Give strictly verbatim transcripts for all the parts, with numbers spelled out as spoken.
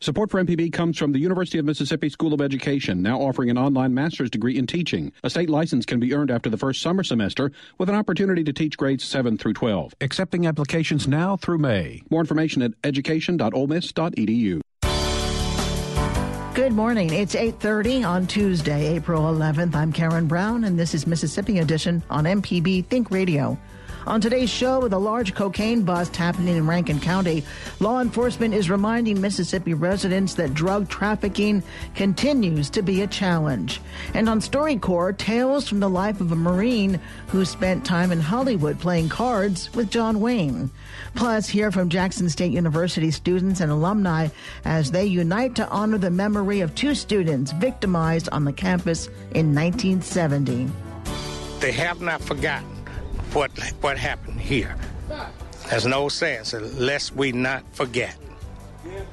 Support for M P B comes from the University of Mississippi School of Education, now offering an online master's degree in teaching. A state license can be earned after the first summer semester with an opportunity to teach grades seven through twelve. Accepting applications now through May. More information at education dot ole miss dot e d u. Good morning. It's eight thirty on Tuesday, April eleventh. I'm Karen Brown, and this is Mississippi Edition on M P B Think Radio. On today's show, with a large cocaine bust happening in Rankin County, law enforcement is reminding Mississippi residents that drug trafficking continues to be a challenge. And on StoryCorps, tales from the life of a Marine who spent time in Hollywood playing cards with John Wayne. Plus, hear from Jackson State University students and alumni as they unite to honor the memory of two students victimized on the campus in nineteen seventy. They have not forgotten What what happened here. There's no sense unless we not forget.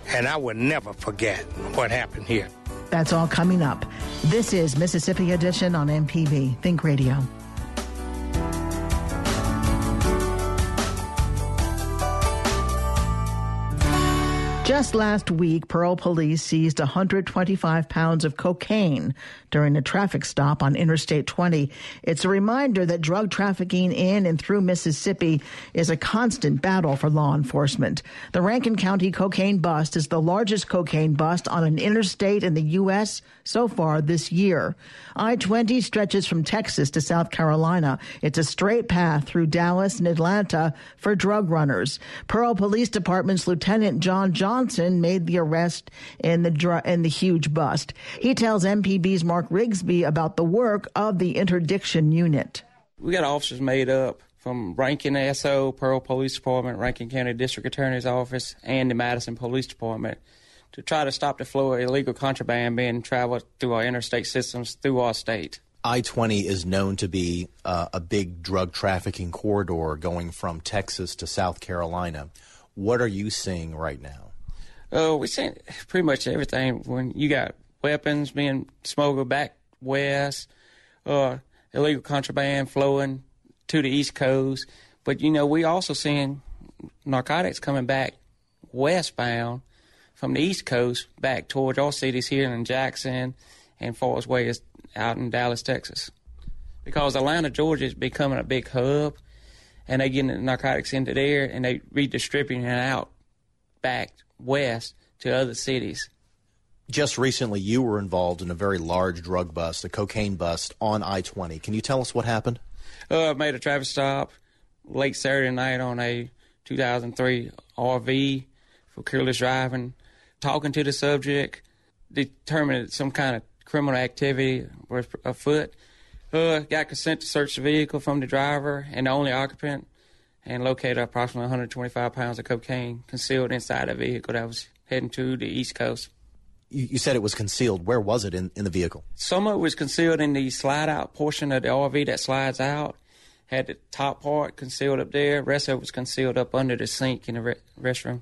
And I would never forget what happened here. That's all coming up. This is Mississippi Edition on M P B Think Radio. Just last week, Pearl Police seized one hundred twenty-five pounds of cocaine during a traffic stop on Interstate twenty. It's a reminder that drug trafficking in and through Mississippi is a constant battle for law enforcement. The Rankin County cocaine bust is the largest cocaine bust on an interstate in the U S so far this year. I twenty stretches from Texas to South Carolina. It's a straight path through Dallas and Atlanta for drug runners. Pearl Police Department's Lieutenant John Johnson Johnson made the arrest in the dr- in the huge bust. He tells M P B's Mark Rigsby about the work of the interdiction unit. We got officers made up from Rankin S O, Pearl Police Department, Rankin County District Attorney's Office, and the Madison Police Department to try to stop the flow of illegal contraband being traveled through our interstate systems through our state. I twenty is known to be uh, a big drug trafficking corridor going from Texas to South Carolina. What are you seeing right now? Oh, uh, we seen pretty much everything. When you got weapons being smuggled back west, uh, illegal contraband flowing to the East Coast. But, you know, we also seeing narcotics coming back westbound from the East Coast back towards our cities here in Jackson and far as way as out in Dallas, Texas. Because Atlanta, Georgia is becoming a big hub, and they getting the narcotics into there, and they redistributing it out back west to other cities. Just recently, you were involved in a very large drug bust, a cocaine bust on I twenty. Can you tell us what happened? Uh, I made a traffic stop late Saturday night on a two thousand three R V for careless driving. Talking to the subject, determined that some kind of criminal activity was afoot. Uh, got consent to search the vehicle from the driver and the only occupant, and located approximately one hundred twenty-five pounds of cocaine concealed inside a vehicle that was heading to the East Coast. You, you said it was concealed. Where was it in, in the vehicle? Some of it was concealed in the slide-out portion of the R V that slides out. Had the top part concealed up there. The rest of it was concealed up under the sink in the re- restroom.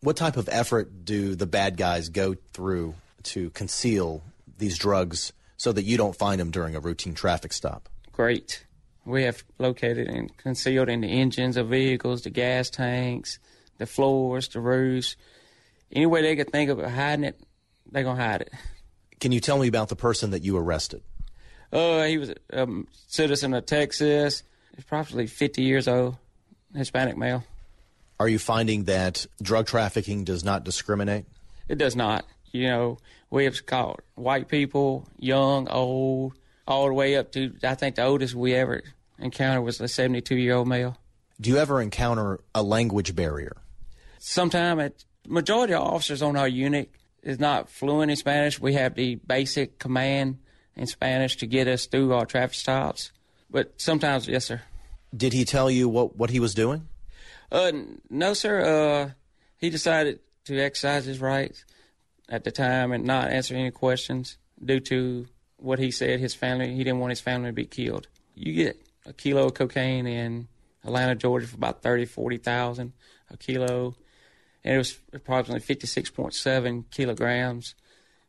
What type of effort do the bad guys go through to conceal these drugs so that you don't find them during a routine traffic stop? Great. We have located and concealed in the engines of vehicles, the gas tanks, the floors, the roofs. Any way they could think of hiding it, they're going to hide it. Can you tell me about the person that you arrested? Uh, he was a um, citizen of Texas. He's probably fifty years old, Hispanic male. Are you finding that drug trafficking does not discriminate? It does not. You know, we have caught white people, young, old, all the way up to, I think the oldest we ever encountered was a seventy-two-year-old male. Do you ever encounter a language barrier? Sometimes. Majority of officers on our unit is not fluent in Spanish. We have the basic command in Spanish to get us through our traffic stops. But sometimes, yes, sir. Did he tell you what, what he was doing? Uh, no, sir. Uh, he decided to exercise his rights at the time and not answer any questions due to what he said his family, he didn't want his family to be killed. You get a kilo of cocaine in Atlanta, Georgia for about thirty thousand, forty thousand a kilo, and it was approximately fifty-six point seven kilograms.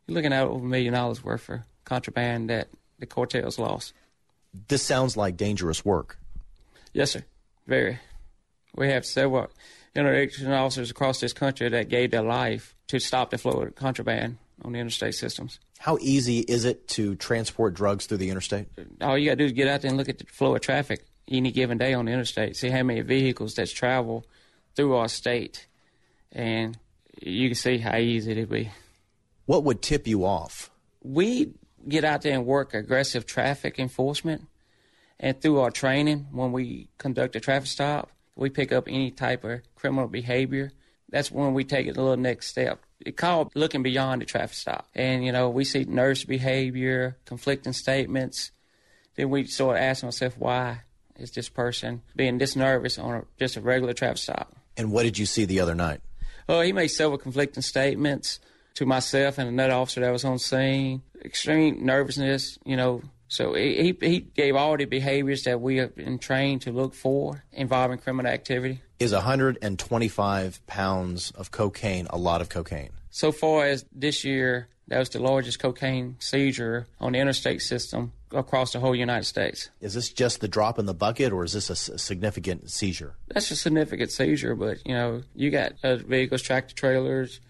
You're looking at over a million dollars worth for contraband that the cartels lost. This sounds like dangerous work. Yes, sir. Very. We have several interaction officers across this country that gave their life to stop the flow of contraband on the interstate systems. How easy is it to transport drugs through the interstate? All you got to do is get out there and look at the flow of traffic any given day on the interstate, see how many vehicles that's travel through our state, and you can see how easy it would be. What would tip you off? We get out there and work aggressive traffic enforcement, and through our training, when we conduct a traffic stop, we pick up any type of criminal behavior. That's when we take it a little next step. It's called looking beyond the traffic stop. And, you know, we see nurse behavior, conflicting statements. Then we sort of ask ourselves, why is this person being this nervous on a, just a regular traffic stop? And what did you see the other night? Oh, he made several conflicting statements to myself and another officer that was on scene. Extreme nervousness, you know. So he, he gave all the behaviors that we have been trained to look for involving criminal activity. Is one hundred twenty-five pounds of cocaine a lot of cocaine? So far as this year, that was the largest cocaine seizure on the interstate system across the whole United States. Is this just the drop in the bucket, or is this a, a significant seizure? That's a significant seizure, but, you know, you got uh, vehicles, tractor trailers,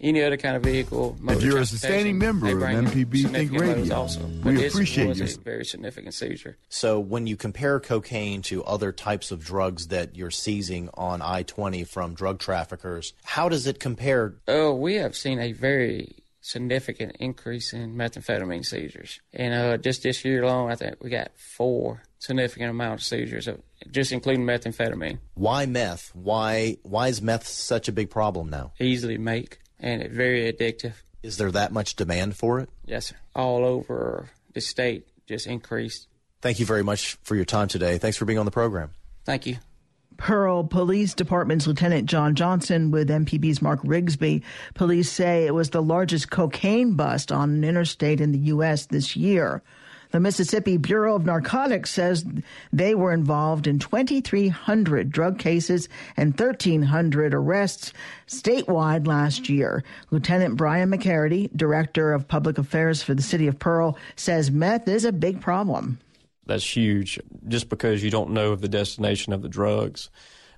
any other kind of vehicle. If you're a sustaining member of M P B Think Radio, also. we appreciate you. It was a very significant seizure. So when you compare cocaine to other types of drugs that you're seizing on I twenty from drug traffickers, how does it compare? Oh, we have seen a very significant increase in methamphetamine seizures. And uh, just this year alone, I think we got four significant amount of seizures, of, just including methamphetamine. Why meth? Why, why is meth such a big problem now? Easily make. And it's very addictive. Is there that much demand for it? Yes, sir. All over the state, just increased. Thank you very much for your time today. Thanks for being on the program. Thank you. Pearl Police Department's Lieutenant John Johnson with M P B's Mark Rigsby. Police say it was the largest cocaine bust on an interstate in the U S this year. The Mississippi Bureau of Narcotics says they were involved in twenty-three hundred drug cases and thirteen hundred arrests statewide last year. Lieutenant Brian McGarrity, Director of Public Affairs for the City of Pearl, says meth is a big problem. That's huge, just because you don't know of the destination of the drugs.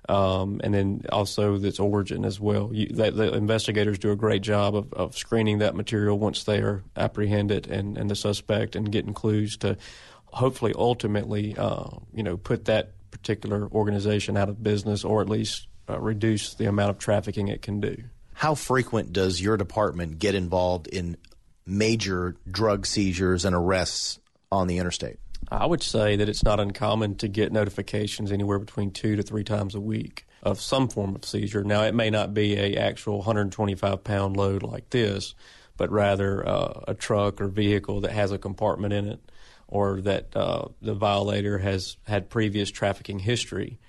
Um, and then also its origin as well. You, the, the investigators do a great job of, of screening that material once they are apprehended and, and the suspect, and getting clues to hopefully ultimately, uh, you know, put that particular organization out of business, or at least uh, reduce the amount of trafficking it can do. How frequent does your department get involved in major drug seizures and arrests on the interstate? I would say that it's not uncommon to get notifications anywhere between two to three times a week of some form of seizure. Now, it may not be an actual one hundred twenty-five pound load like this, but rather uh, a truck or vehicle that has a compartment in it, or that uh, the violator has had previous trafficking history.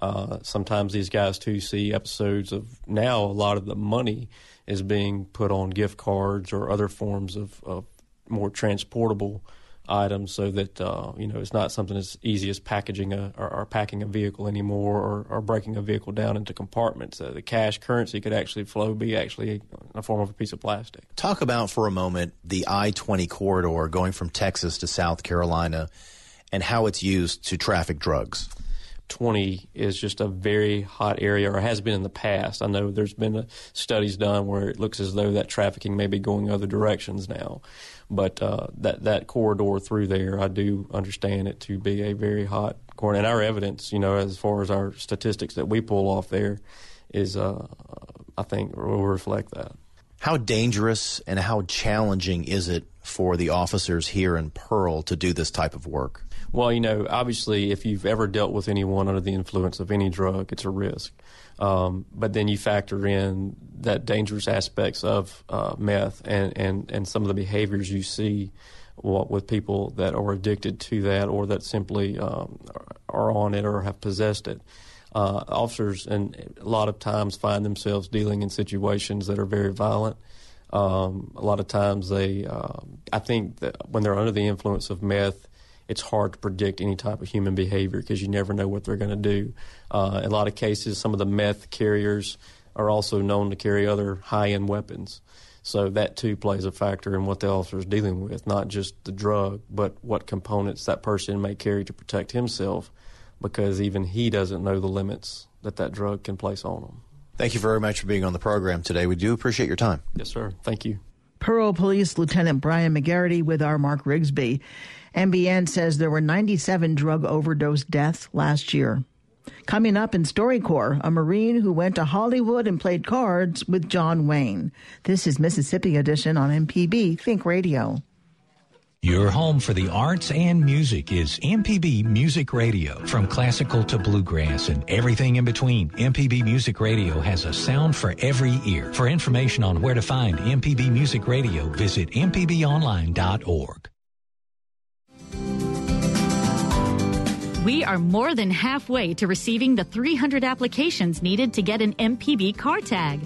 Uh, sometimes these guys, too, see episodes of now a lot of the money is being put on gift cards or other forms of, of more transportable items, so that uh, you know, it's not something as easy as packaging a, or, or packing a vehicle anymore, or, or breaking a vehicle down into compartments. Uh, the cash currency could actually flow be actually a form of a piece of plastic. Talk about for a moment the I twenty corridor going from Texas to South Carolina and how it's used to traffic drugs. twenty is just a very hot area, or has been in the past. I know there's been uh, studies done where it looks as though that trafficking may be going other directions now. But uh, that, that corridor through there, I do understand it to be a very hot corridor. And our evidence, you know, as far as our statistics that we pull off there, is, uh, I think, will reflect that. How dangerous and how challenging is it for the officers here in Pearl to do this type of work? Well, you know, obviously, if you've ever dealt with anyone under the influence of any drug, it's a risk. Um, but then you factor in that dangerous aspects of uh, meth and, and, and some of the behaviors you see with people that are addicted to that or that simply um, are on it or have possessed it. Uh, officers and a lot of times find themselves dealing in situations that are very violent. Um, a lot of times they, uh, I think that when they're under the influence of meth, it's hard to predict any type of human behavior because you never know what they're going to do. Uh, in a lot of cases, some of the meth carriers are also known to carry other high-end weapons. So that, too, plays a factor in what the officer is dealing with, not just the drug, but what components that person may carry to protect himself, because even he doesn't know the limits that that drug can place on him. Thank you very much for being on the program today. We do appreciate your time. Yes, sir. Thank you. Pearl Police Lieutenant Brian McGarrity with our Mark Rigsby. M B N says there were ninety-seven drug overdose deaths last year. Coming up in StoryCorps, a Marine who went to Hollywood and played cards with John Wayne. This is Mississippi Edition on M P B Think Radio. Your home for the arts and music is M P B Music Radio. From classical to bluegrass and everything in between, M P B Music Radio has a sound for every ear. For information on where to find M P B Music Radio, visit m p b online dot org. We are more than halfway to receiving the three hundred applications needed to get an M P B car tag.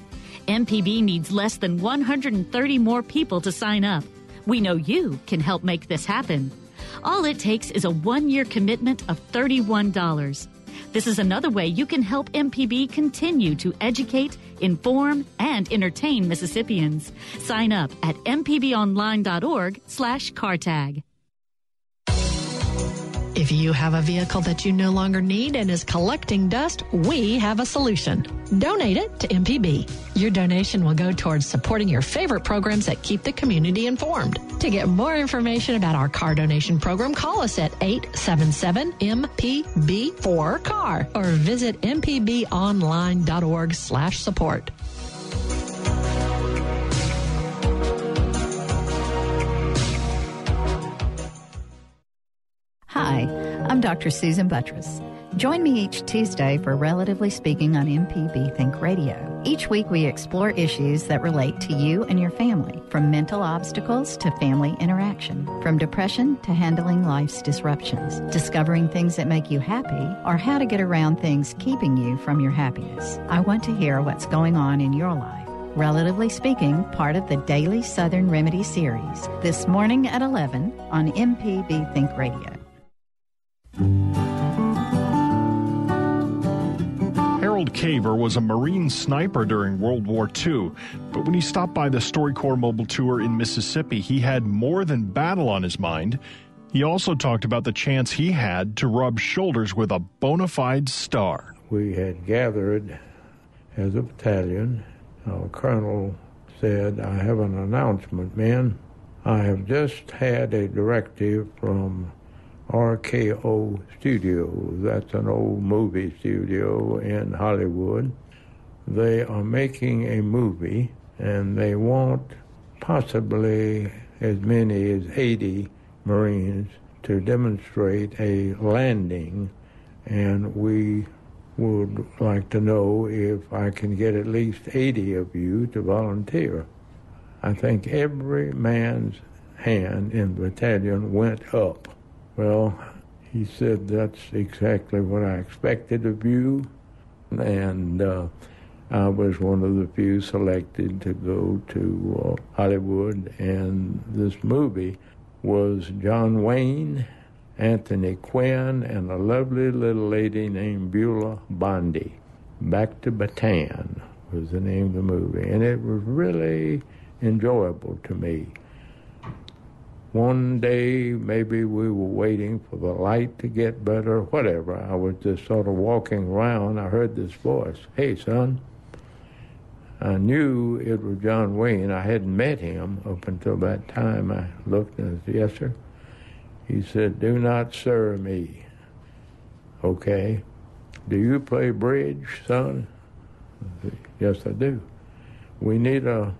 M P B needs less than one hundred thirty more people to sign up. We know you can help make this happen. All it takes is a one-year commitment of thirty-one dollars. This is another way you can help M P B continue to educate, inform, and entertain Mississippians. Sign up at m p b online dot org slash car tag. If you have a vehicle that you no longer need and is collecting dust, we have a solution. Donate it to M P B. Your donation will go towards supporting your favorite programs that keep the community informed. To get more information about our car donation program, call us at eight seven seven M P B four C A R or visit m p b online dot org slash support. Hi, I'm Doctor Susan Buttress. Join me each Tuesday for Relatively Speaking on M P B Think Radio. Each week we explore issues that relate to you and your family, from mental obstacles to family interaction, from depression to handling life's disruptions, discovering things that make you happy, or how to get around things keeping you from your happiness. I want to hear what's going on in your life. Relatively Speaking, part of the Daily Southern Remedy series, this morning at eleven on M P B Think Radio. Harold Caver was a Marine sniper during World War Two, but when he stopped by the StoryCorps Mobile Tour in Mississippi, he had more than battle on his mind. He also talked about the chance he had to rub shoulders with a bona fide star. We had gathered as a battalion. Our colonel said, "I have an announcement, men. I have just had a directive from R K O Studios," that's an old movie studio in Hollywood. "They are making a movie, and they want possibly as many as eighty Marines to demonstrate a landing, and we would like to know if I can get at least eighty of you to volunteer." I think every man's hand in the battalion went up. "Well," he said, "that's exactly what I expected of you." And uh, I was one of the few selected to go to uh, Hollywood. And this movie was John Wayne, Anthony Quinn, and a lovely little lady named Beulah Bondi. Back to Bataan was the name of the movie. And it was really enjoyable to me. One day, maybe we were waiting for the light to get better, whatever. I was just sort of walking around. I heard this voice, "Hey, son." I knew it was John Wayne. I hadn't met him up until that time. I looked and I said, "Yes, sir." He said, "Do not sir me." "Okay. Do you play bridge, son?" Yes, I do. We need a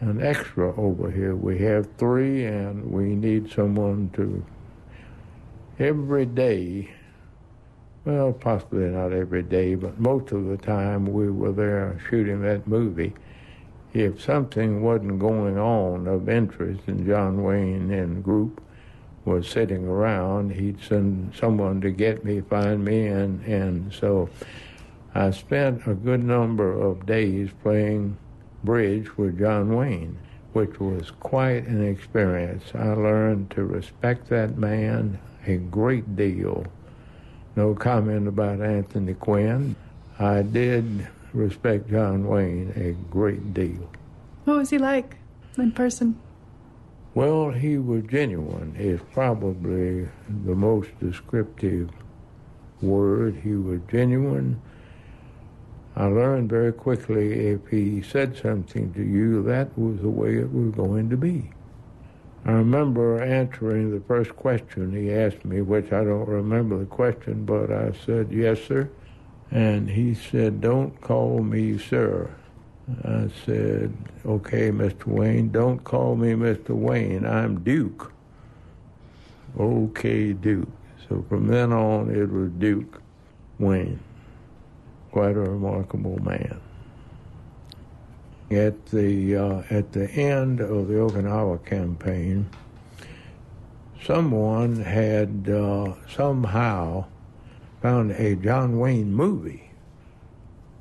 an extra over here. We have three, and we need someone to every day. Well, possibly not every day, but most of the time we were there shooting that movie. If something wasn't going on of interest, and John Wayne and group was sitting around, he'd send someone to get me, find me, and, and so I spent a good number of days playing bridge with John Wayne, which was quite an experience. I learned to respect that man a great deal. No comment about Anthony Quinn. I did respect John Wayne a great deal. What was he like in person? Well, he was genuine is probably the most descriptive word. He was genuine. I learned very quickly if he said something to you, that was the way it was going to be. I remember answering the first question he asked me, which I don't remember the question, but I said, yes, sir. And he said, don't call me sir. I said, okay, Mister Wayne, don't call me Mister Wayne, I'm Duke. Okay, Duke. So from then on, it was Duke Wayne. Quite a remarkable man. At the, uh, at the end of the Okinawa campaign, someone had uh, somehow found a John Wayne movie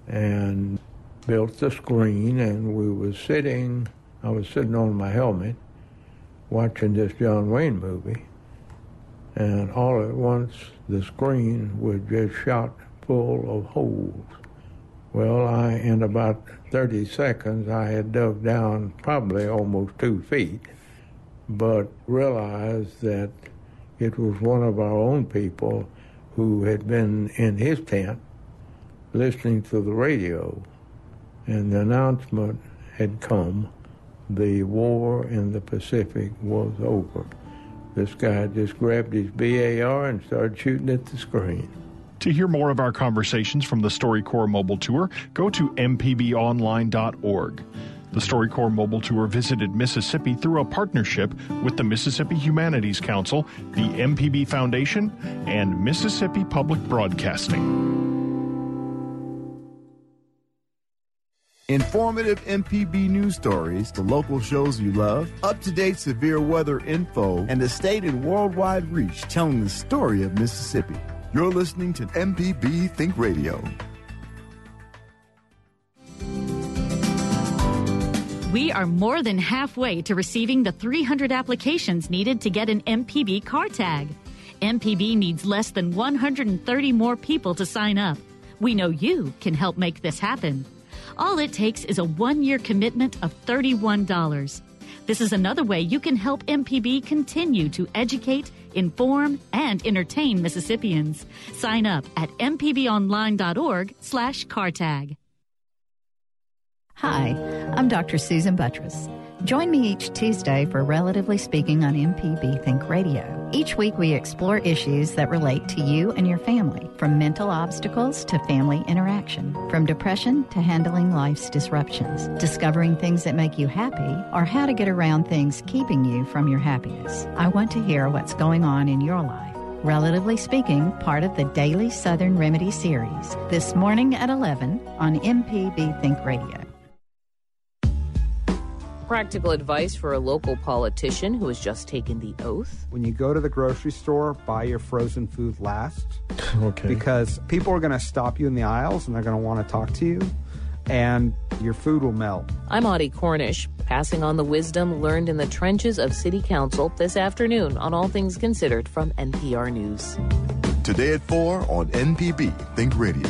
and built the screen, and we were sitting, I was sitting on my helmet watching this John Wayne movie, and all at once the screen was just shot full of holes. Well, I, in about thirty seconds, I had dug down probably almost two feet, but realized that it was one of our own people who had been in his tent listening to the radio, and the announcement had come, the war in the Pacific was over. This guy just grabbed his B A R and started shooting at the screen. To hear more of our conversations from the StoryCorps Mobile Tour, go to m p b online dot org. The StoryCorps Mobile Tour visited Mississippi through a partnership with the Mississippi Humanities Council, the M P B Foundation, and Mississippi Public Broadcasting. Informative M P B news stories, the local shows you love, up-to-date severe weather info, and a state and worldwide reach telling the story of Mississippi. You're listening to M P B Think Radio. We are more than halfway to receiving the three hundred applications needed to get an M P B car tag. M P B needs less than one hundred thirty more people to sign up. We know you can help make this happen. All it takes is a one-year commitment of thirty-one dollars. This is another way you can help M P B continue to educate, inform, and entertain Mississippians. Sign up at m p b online dot org slash car tag. Hi, I'm Doctor Susan Buttress. Join me each Tuesday for Relatively Speaking on M P B Think Radio. Each week we explore issues that relate to you and your family, from mental obstacles to family interaction, from depression to handling life's disruptions, discovering things that make you happy, or how to get around things keeping you from your happiness. I want to hear what's going on in your life. Relatively Speaking, part of the Daily Southern Remedy series, this morning at eleven on M P B Think Radio. Practical advice for a local politician who has just taken the oath. When you go to the grocery store, buy your frozen food last. Okay. Because people are going to stop you in the aisles and they're going to want to talk to you, and your food will melt. I'm Audie Cornish, passing on the wisdom learned in the trenches of City Council this afternoon on All Things Considered from N P R News. Today at four on M P B Think Radio.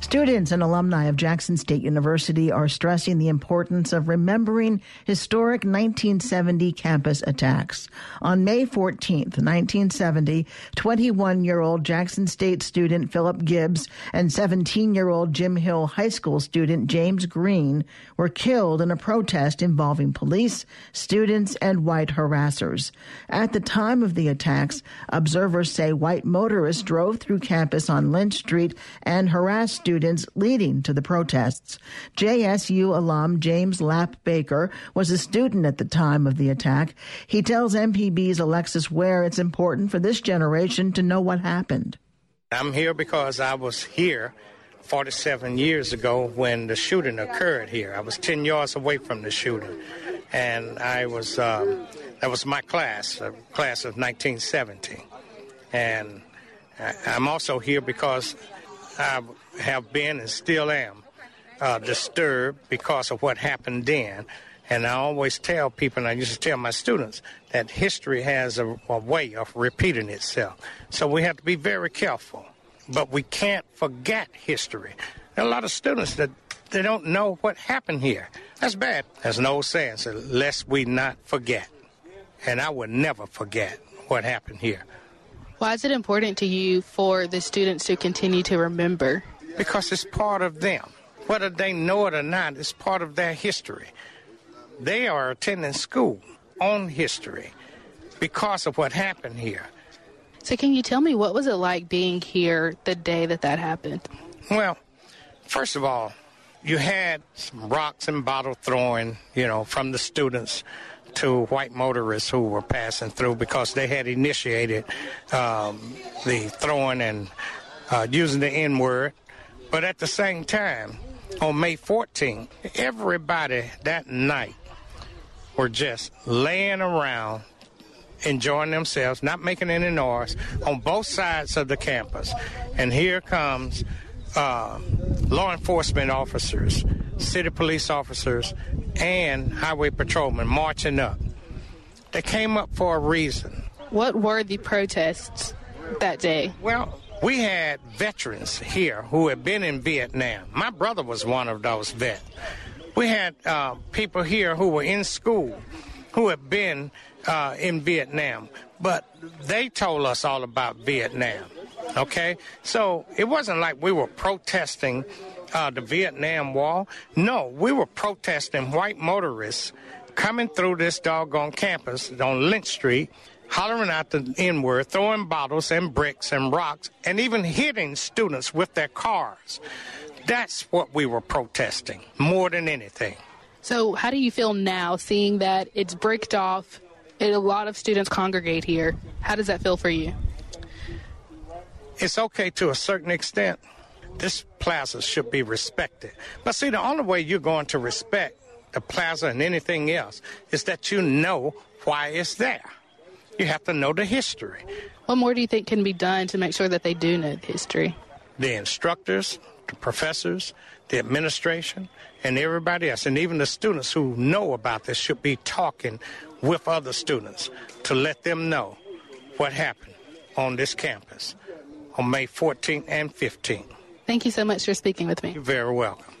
Students and alumni of Jackson State University are stressing the importance of remembering historic nineteen seventy campus attacks. On May fourteenth, nineteen seventy, twenty-one-year-old Jackson State student Philip Gibbs and seventeen-year-old Jim Hill High School student James Green were killed in a protest involving police, students, and white harassers. At the time of the attacks, observers say white motorists drove through campus on Lynch Street and harassed students, leading to the protests. J S U alum James Lapp Baker was a student at the time of the attack. He tells M P B's Alexis Ware it's important for this generation to know what happened. I'm here because I was here forty-seven years ago when the shooting occurred here. I was ten yards away from the shooting, and I was um, that was my class, a class of nineteen seventy. And I'm also here because I have been and still am uh, disturbed because of what happened then. And I always tell people, and I used to tell my students, that history has a, a way of repeating itself. So we have to be very careful. But we can't forget history. There are a lot of students that they don't know what happened here. That's bad. There's an old saying, so lest we not forget. And I would never forget what happened here. Why is it important to you for the students to continue to remember? Because it's part of them. Whether they know it or not, it's part of their history. They are attending school on history because of what happened here. So can you tell me, what was it like being here the day that that happened? Well, first of all, you had some rocks and bottle throwing, you know, from the students to white motorists who were passing through because they had initiated um, the throwing and uh, using the N-word. But at the same time, on May fourteenth, everybody that night were just laying around, enjoying themselves, not making any noise, on both sides of the campus. And here comes uh, law enforcement officers, city police officers, and highway patrolmen marching up. They came up for a reason. What were the protests that day? Well, we had veterans here who had been in Vietnam. My brother was one of those vets. We had uh, people here who were in school who had been uh, in Vietnam, but they told us all about Vietnam, okay? So it wasn't like we were protesting Uh, the Vietnam War. No, we were protesting white motorists coming through this doggone campus on Lynch Street, hollering out the N-word, throwing bottles and bricks and rocks, and even hitting students with their cars. That's what we were protesting more than anything. So how do you feel now, seeing that it's bricked off and a lot of students congregate here? How does that feel for you? It's okay to a certain extent. This plaza should be respected. But see, the only way you're going to respect the plaza and anything else is that you know why it's there. You have to know the history. What more do you think can be done to make sure that they do know the history? The instructors, the professors, the administration, and everybody else, and even the students who know about this should be talking with other students to let them know what happened on this campus on May fourteenth and fifteenth. Thank you so much for speaking with me. You're very welcome.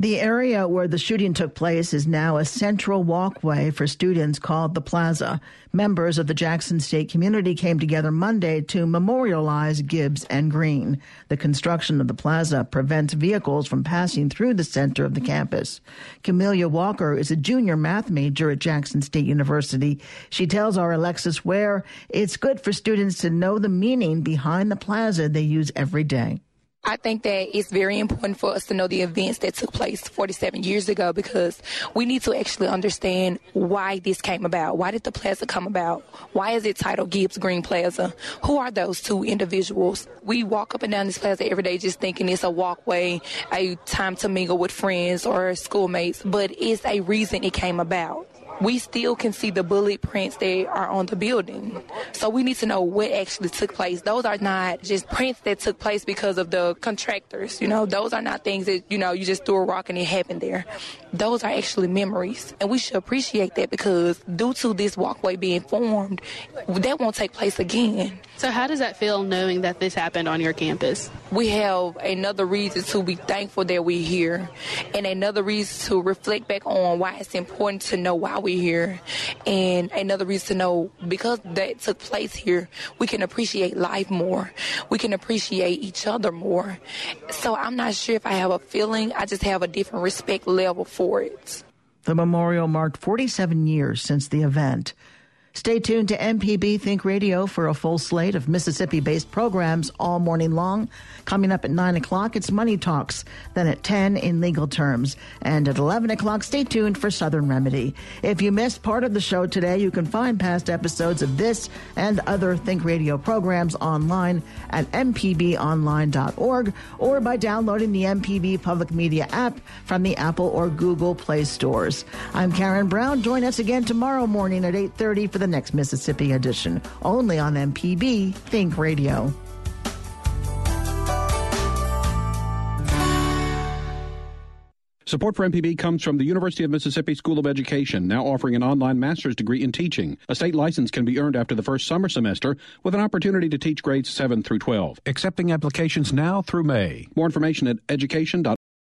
The area where the shooting took place is now a central walkway for students called the Plaza. Members of the Jackson State community came together Monday to memorialize Gibbs and Green. The construction of the plaza prevents vehicles from passing through the center of the campus. Camelia Walker is a junior math major at Jackson State University. She tells our Alexis Ware it's good for students to know the meaning behind the plaza they use every day. I think that it's very important for us to know the events that took place forty-seven years ago, because we need to actually understand why this came about. Why did the plaza come about? Why is it titled Gibbs Green Plaza? Who are those two individuals? We walk up and down this plaza every day just thinking it's a walkway, a time to mingle with friends or schoolmates, but it's a reason it came about. We still can see the bullet prints that are on the building. So we need to know what actually took place. Those are not just prints that took place because of the contractors. You know, those are not things that, you know, you just threw a rock and it happened there. Those are actually memories. And we should appreciate that, because due to this walkway being formed, that won't take place again. So how does that feel, knowing that this happened on your campus? we have another reason to be thankful that we're here, and another reason to reflect back on why it's important to know why we're here, and another reason to know because that took place here, we can appreciate life more. We can appreciate each other more. So I'm not sure if I have a feeling. I just have a different respect level for it. The memorial marked forty-seven years since the event. Stay tuned to M P B Think Radio for a full slate of Mississippi-based programs all morning long. Coming up at nine o'clock, it's Money Talks. Then at ten, In Legal Terms. And at eleven o'clock, stay tuned for Southern Remedy. If you missed part of the show today, you can find past episodes of this and other Think Radio programs online at m p b online dot org or by downloading the M P B Public Media app from the Apple or Google Play stores. I'm Karen Brown. Join us again tomorrow morning at eight thirty for the next Mississippi edition, only on M P B Think Radio. Support for M P B comes from the University of Mississippi School of Education, now offering an online master's degree in teaching. A state license can be earned after the first summer semester with an opportunity to teach grades seven through twelve. Accepting applications now through May. More information at education dot org.